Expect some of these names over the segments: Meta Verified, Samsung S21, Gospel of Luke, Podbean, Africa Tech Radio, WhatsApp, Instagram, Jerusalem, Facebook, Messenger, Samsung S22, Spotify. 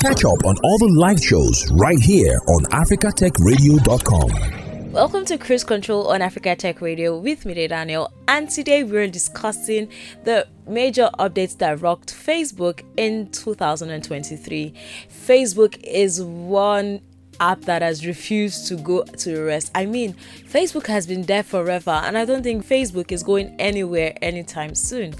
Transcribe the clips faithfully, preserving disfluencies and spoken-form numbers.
Catch up on all the live shows right here on africa tech radio dot com. Welcome to Cruise Control on Africa Tech Radio with me, Daniel, and today we're discussing the major updates that rocked Facebook in two thousand twenty-three. Facebook is one app that has refused to go to rest. I mean, Facebook has been there forever, and I don't think Facebook is going anywhere anytime soon.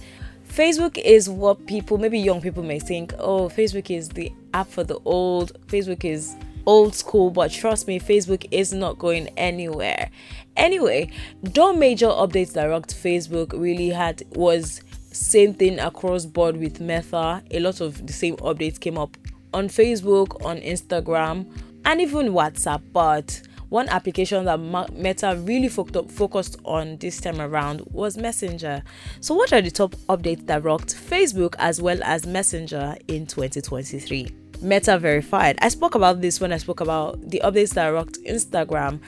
Facebook is what people, maybe young people, may think, oh, Facebook is the app for the old, Facebook is old school, but trust me, Facebook is not going anywhere. Anyway, the major updates that rocked Facebook really had was same thing across board with Meta. A lot of the same updates came up on Facebook, on Instagram, and even WhatsApp, but one application that Meta really focused on this time around was Messenger. So what are the top updates that rocked Facebook as well as Messenger in twenty twenty-three? Meta Verified. I spoke about this when I spoke about the updates that rocked Instagram.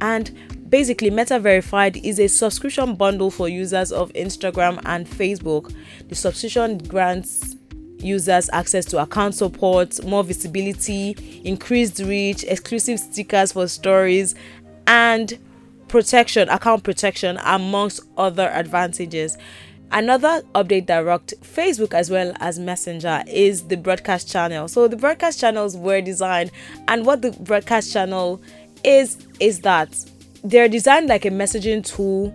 And basically, Meta Verified is a subscription bundle for users of Instagram and Facebook. The subscription grants users access to account support, more visibility, increased reach, exclusive stickers for stories, and protection, account protection, amongst other advantages. Another update that rocked Facebook as well as Messenger is the broadcast channel. So the broadcast channels were designed, and what the broadcast channel is, is that they're designed like a messaging tool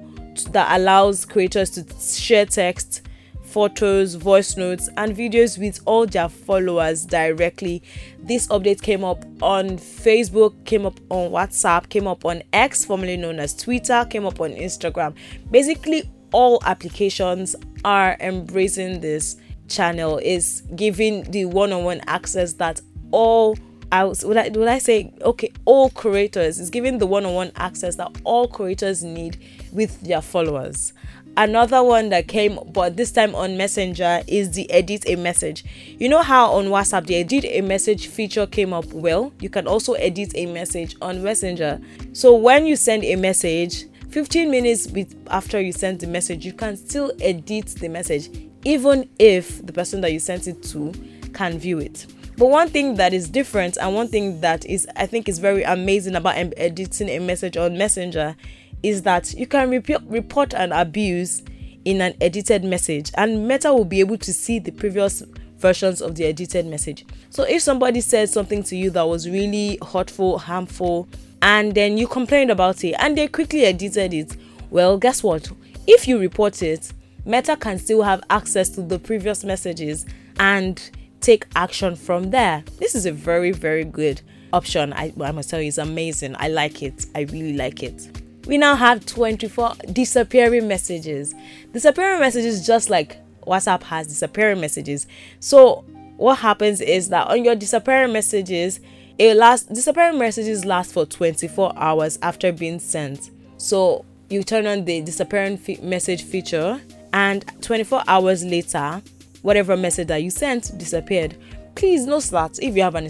that allows creators to share text, photos, voice notes, and videos with all their followers directly. This update came up on Facebook, came up on WhatsApp, came up on X, formerly known as Twitter, came up on Instagram. Basically, all applications are embracing this channel, is giving the one-on-one access that all I was, would I, would I say, okay, all creators, is giving the one-on-one access that all creators need with their followers. Another one that came, but this time on Messenger, is the edit a message. You know how on WhatsApp the edit a message feature came up well? You can also edit a message on Messenger. So when you send a message, fifteen minutes with, after you send the message, you can still edit the message, even if the person that you sent it to can view it. But one thing that is different, and one thing that is, I think, is very amazing about editing a message on Messenger, is that you can rep- report an abuse in an edited message, and Meta will be able to see the previous versions of the edited message. So if somebody said something to you that was really hurtful, harmful, and then you complained about it and they quickly edited it, well, guess what? If you report it, Meta can still have access to the previous messages and take action from there. This is a very, very good option. I, I must tell you, it's amazing. I like it. I really like it. We now have twenty-four disappearing messages. Disappearing messages, just like WhatsApp has disappearing messages. So what happens is that on your disappearing messages, it lasts, disappearing messages last for twenty-four hours after being sent. So you turn on the disappearing fe- message feature, and twenty-four hours later, whatever message that you sent disappeared. Please note that if you have an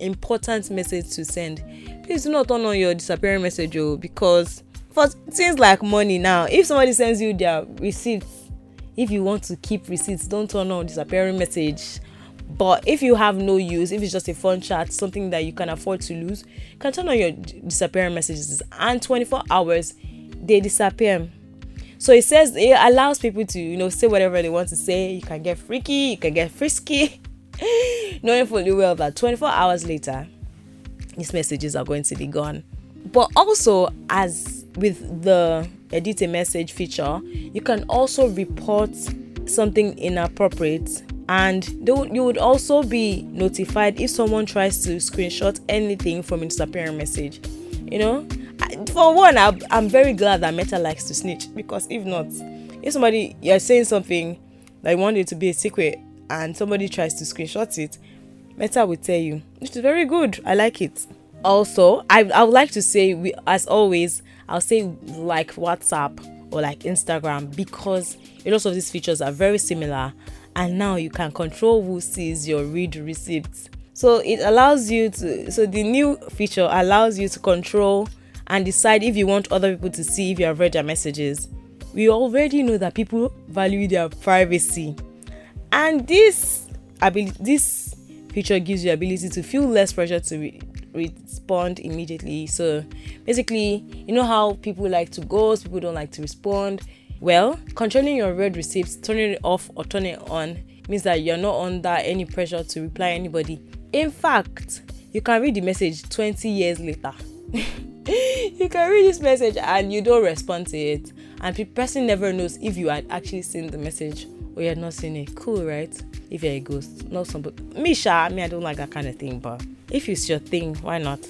important message to send, please do not turn on your disappearing message, because for things like money now, if somebody sends you their receipts, if you want to keep receipts, don't turn on disappearing message. But if you have no use, if it's just a fun chat, something that you can afford to lose, you can turn on your disappearing messages, and twenty-four hours they disappear. So it says it allows people to, you know, say whatever they want to say. You can get freaky, you can get frisky, knowing fully well that twenty-four hours later, these messages are going to be gone. But also, as with the edit a message feature, you can also report something inappropriate, and they w- you would also be notified if someone tries to screenshot anything from a disappearing message. You know, I, for one, I, I'm very glad that Meta likes to snitch, because if not, if somebody, you're saying something that you want it to be a secret and somebody tries to screenshot it, Meta will tell you, which is very good. I like it. Also, I, I would like to say, we, as always, I'll say like WhatsApp or like Instagram, because a lot of these features are very similar, and now you can control who sees your read receipts. So it allows you to, so the new feature allows you to control and decide if you want other people to see if you have read their messages. We already know that people value their privacy, and this ability, this feature gives you ability to feel less pressure to re- respond immediately. So basically, you know how people like to ghost, people don't like to respond. Well, controlling your red receipts, turning it off or turning it on, means that you're not under any pressure to reply anybody. In fact, you can read the message twenty years later. You can read this message and you don't respond to it, and the person never knows if you had actually seen the message or you had not seen it. Cool, right? If you're a ghost, not somebody. Misha, I mean, I don't like that kind of thing, but if it's your thing, why not?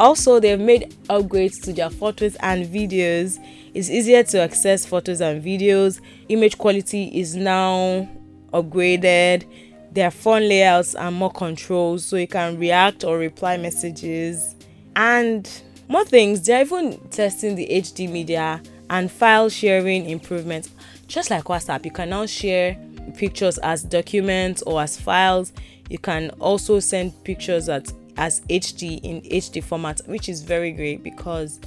Also, they've made upgrades to their photos and videos. It's easier to access photos and videos. Image quality is now upgraded. There are font layouts and more controls, so you can react or reply messages. And more things, they're even testing the H D media and file sharing improvements. Just like WhatsApp, you can now share pictures as documents or as files. You can also send pictures at as H D in H D format, which is very great, because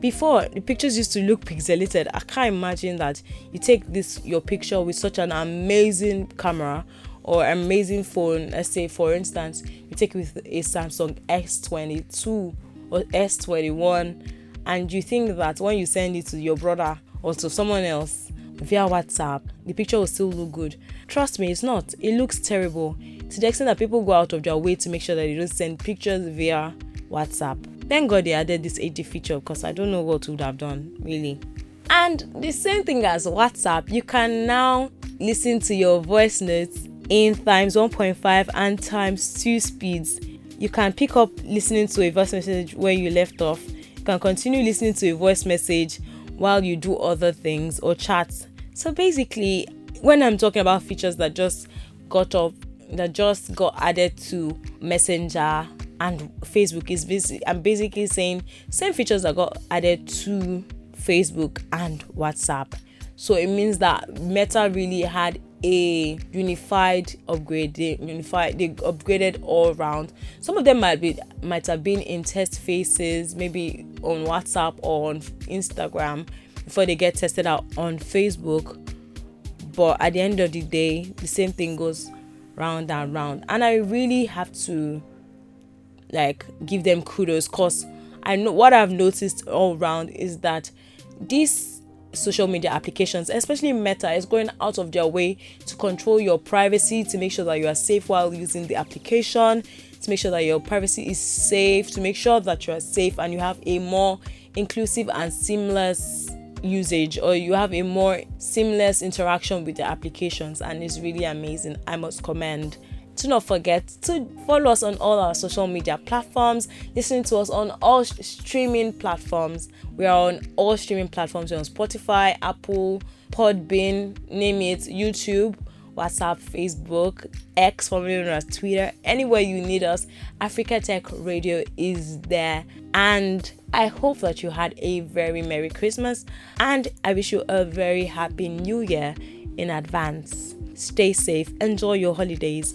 before the pictures used to look pixelated. I can't imagine that you take this your picture with such an amazing camera or amazing phone. Let's say, for instance, you take it with a Samsung S twenty-two or S twenty-one, and you think that when you send it to your brother or to someone else via WhatsApp, the picture will still look good. Trust me, it's not. It looks terrible, to the extent that people go out of their way to make sure that they don't send pictures via WhatsApp. Thank God they added this H D feature, because I don't know what would have done, really. And the same thing as WhatsApp, you can now listen to your voice notes in times one point five and times two speeds. You can pick up listening to a voice message where you left off. You can continue listening to a voice message while you do other things or chats. So basically, when I'm talking about features that just got up, that just got added to Messenger and Facebook, is basically, I'm basically saying same features that got added to Facebook and WhatsApp. So it means that Meta really had a unified upgrade. They unified, they upgraded all round. Some of them might be might have been in test phases, maybe on WhatsApp or on Instagram, before they get tested out on Facebook. But at the end of the day, the same thing goes round and round. And I really have to like give them kudos, because I know what I've noticed all round is that these social media applications, especially Meta, is going out of their way to control your privacy, to make sure that you are safe while using the application, to make sure that your privacy is safe, to make sure that you are safe and you have a more inclusive and seamless usage, or you have a more seamless interaction with the applications. And it's really amazing. I must commend. Do not forget to follow us on all our social media platforms. Listen to us on all sh- streaming platforms. We are on all streaming platforms. We're on Spotify, Apple, Podbean, name it, YouTube, WhatsApp, Facebook, X, formerly known as Twitter. Anywhere you need us, Africa Tech Radio is there. And I hope that you had a very Merry Christmas, and I wish you a very Happy New Year in advance. Stay safe, enjoy your holidays,